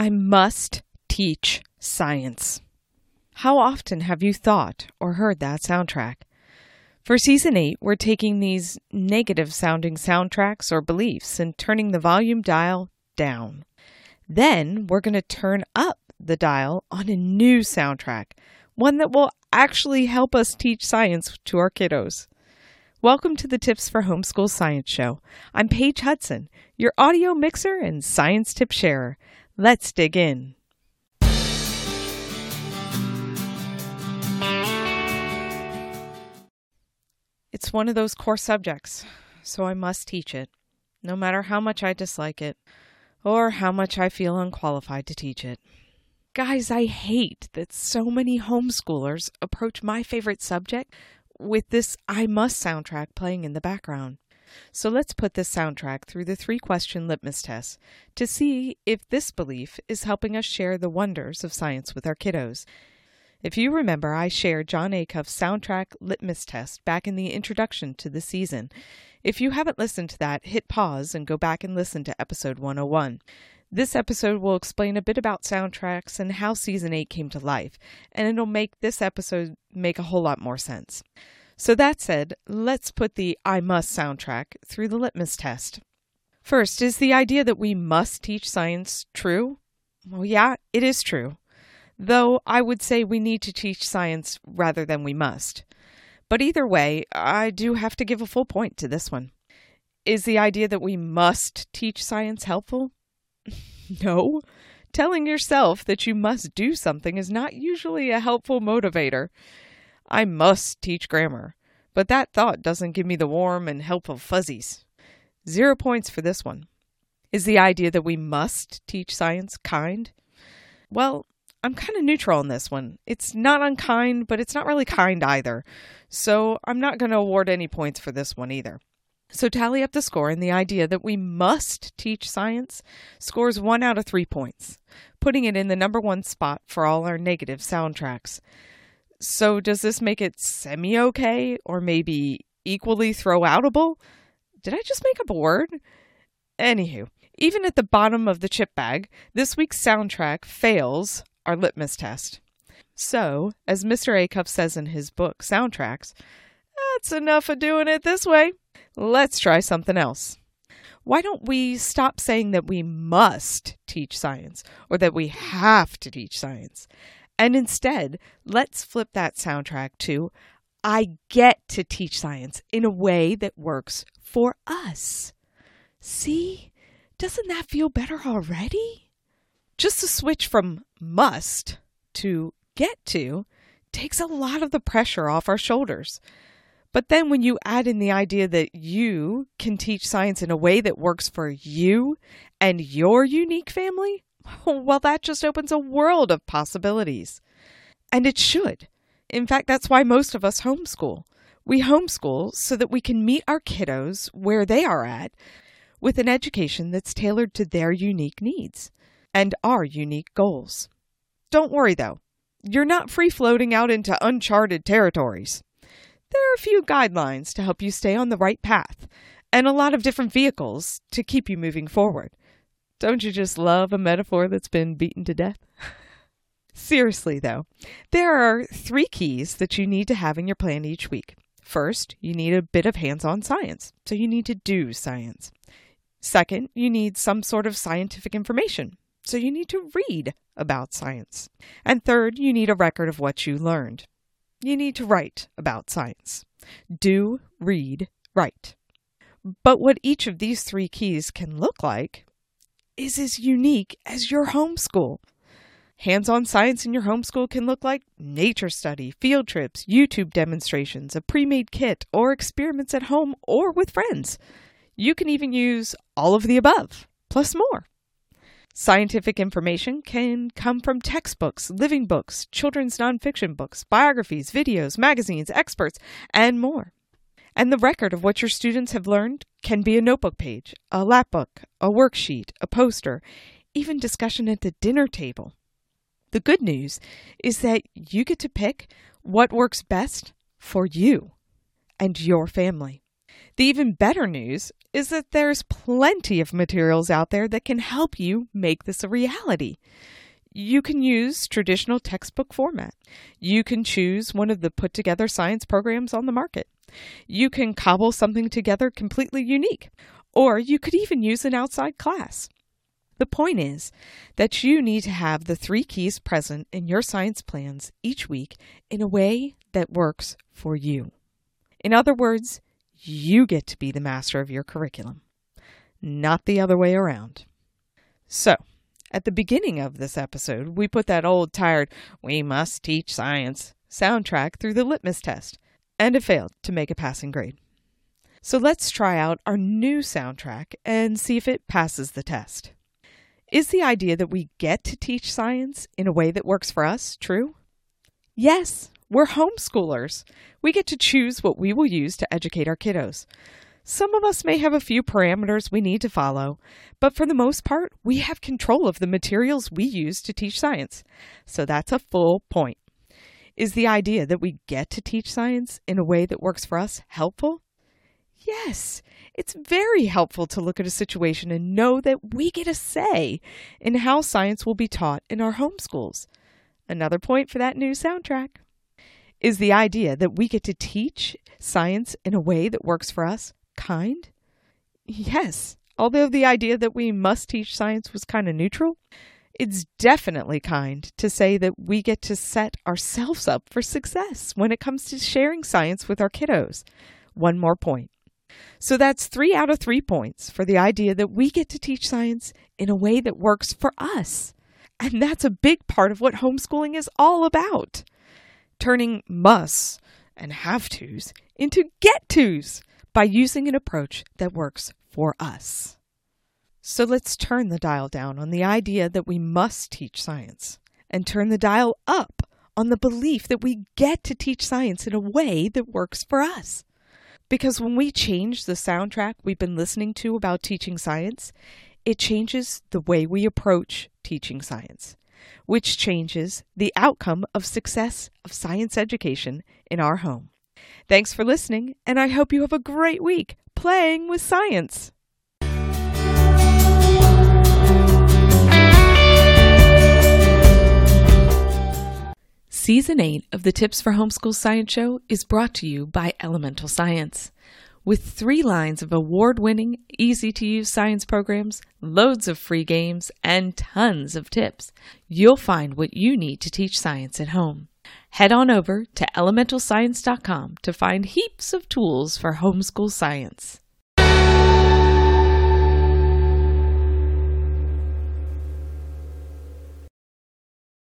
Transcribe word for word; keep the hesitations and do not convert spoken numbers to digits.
I must teach science. How often have you thought or heard that soundtrack? For Season eight, we're taking these negative-sounding soundtracks or beliefs and turning the volume dial down. Then we're going to turn up the dial on a new soundtrack, one that will actually help us teach science to our kiddos. Welcome to the Tips for Homeschool Science Show. I'm Paige Hudson, your audio mixer and science tip sharer. Let's dig in. It's one of those core subjects, so I must teach it, no matter how much I dislike it or how much I feel unqualified to teach it. Guys, I hate that so many homeschoolers approach my favorite subject with this I must soundtrack playing in the background. So let's put this soundtrack through the three-question litmus test to see if this belief is helping us share the wonders of science with our kiddos. If you remember, I shared John Acuff's soundtrack litmus test back in the introduction to the season. If you haven't listened to that, hit pause and go back and listen to episode one oh one. This episode will explain a bit about soundtracks and how Season eight came to life, and it'll make this episode make a whole lot more sense. So that said, let's put the I must soundtrack through the litmus test. First, is the idea that we must teach science true? Well, yeah, it is true. Though I would say we need to teach science rather than we must. But either way, I do have to give a full point to this one. Is the idea that we must teach science helpful? No. Telling yourself that you must do something is not usually a helpful motivator. I must teach grammar, but that thought doesn't give me the warm and helpful fuzzies. Zero points for this one. Is the idea that we must teach science kind? Well, I'm kind of neutral on this one. It's not unkind, but it's not really kind either. So I'm not going to award any points for this one either. So tally up the score, and the idea that we must teach science scores one out of three points, putting it in the number one spot for all our negative soundtracks. So does this make it semi-okay, or maybe equally throw-outable? Did I just make up a word? Anywho, even at the bottom of the chip bag, this week's soundtrack fails our litmus test. So, as Mister Acuff says in his book, Soundtracks, that's enough of doing it this way. Let's try something else. Why don't we stop saying that we must teach science or that we have to teach science? And instead, let's flip that soundtrack to I get to teach science in a way that works for us. See? Doesn't that feel better already? Just a switch from must to get to takes a lot of the pressure off our shoulders. But then when you add in the idea that you can teach science in a way that works for you and your unique family, well, that just opens a world of possibilities. And it should. In fact, that's why most of us homeschool. We homeschool so that we can meet our kiddos where they are at with an education that's tailored to their unique needs and our unique goals. Don't worry, though. You're not free-floating out into uncharted territories. There are a few guidelines to help you stay on the right path and a lot of different vehicles to keep you moving forward. Don't you just love a metaphor that's been beaten to death? Seriously, though, there are three keys that you need to have in your plan each week. First, you need a bit of hands-on science, so you need to do science. Second, you need some sort of scientific information, so you need to read about science. And third, you need a record of what you learned. You need to write about science. Do, read, write. But what each of these three keys can look like is as unique as your homeschool. Hands-on science in your homeschool can look like nature study, field trips, YouTube demonstrations, a pre-made kit, or experiments at home or with friends. You can even use all of the above, plus more. Scientific information can come from textbooks, living books, children's nonfiction books, biographies, videos, magazines, experts, and more. And the record of what your students have learned can be a notebook page, a lap book, a worksheet, a poster, even discussion at the dinner table. The good news is that you get to pick what works best for you and your family. The even better news is that there's plenty of materials out there that can help you make this a reality. You can use traditional textbook format. You can choose one of the put-together science programs on the market. You can cobble something together completely unique, or you could even use an outside class. The point is that you need to have the three keys present in your science plans each week in a way that works for you. In other words, you get to be the master of your curriculum, not the other way around. So, at the beginning of this episode, we put that old tired, we must teach science soundtrack through the litmus test, and it failed to make a passing grade. So let's try out our new soundtrack and see if it passes the test. Is the idea that we get to teach science in a way that works for us true? Yes, we're homeschoolers. We get to choose what we will use to educate our kiddos. Some of us may have a few parameters we need to follow, but for the most part, we have control of the materials we use to teach science. So that's a full point. Is the idea that we get to teach science in a way that works for us helpful? Yes, it's very helpful to look at a situation and know that we get a say in how science will be taught in our homeschools. Another point for that new soundtrack. Is the idea that we get to teach science in a way that works for us kind? Yes, although the idea that we must teach science was kind of neutral, it's definitely kind to say that we get to set ourselves up for success when it comes to sharing science with our kiddos. One more point. So that's three out of three points for the idea that we get to teach science in a way that works for us. And that's a big part of what homeschooling is all about. Turning musts and have tos into get tos by using an approach that works for us. So let's turn the dial down on the idea that we must teach science and turn the dial up on the belief that we get to teach science in a way that works for us. Because when we change the soundtrack we've been listening to about teaching science, it changes the way we approach teaching science, which changes the outcome of success of science education in our home. Thanks for listening, and I hope you have a great week playing with science. Season eight of the Tips for Homeschool Science Show is brought to you by Elemental Science. With three lines of award-winning, easy-to-use science programs, loads of free games, and tons of tips, you'll find what you need to teach science at home. Head on over to elemental science dot com to find heaps of tools for homeschool science.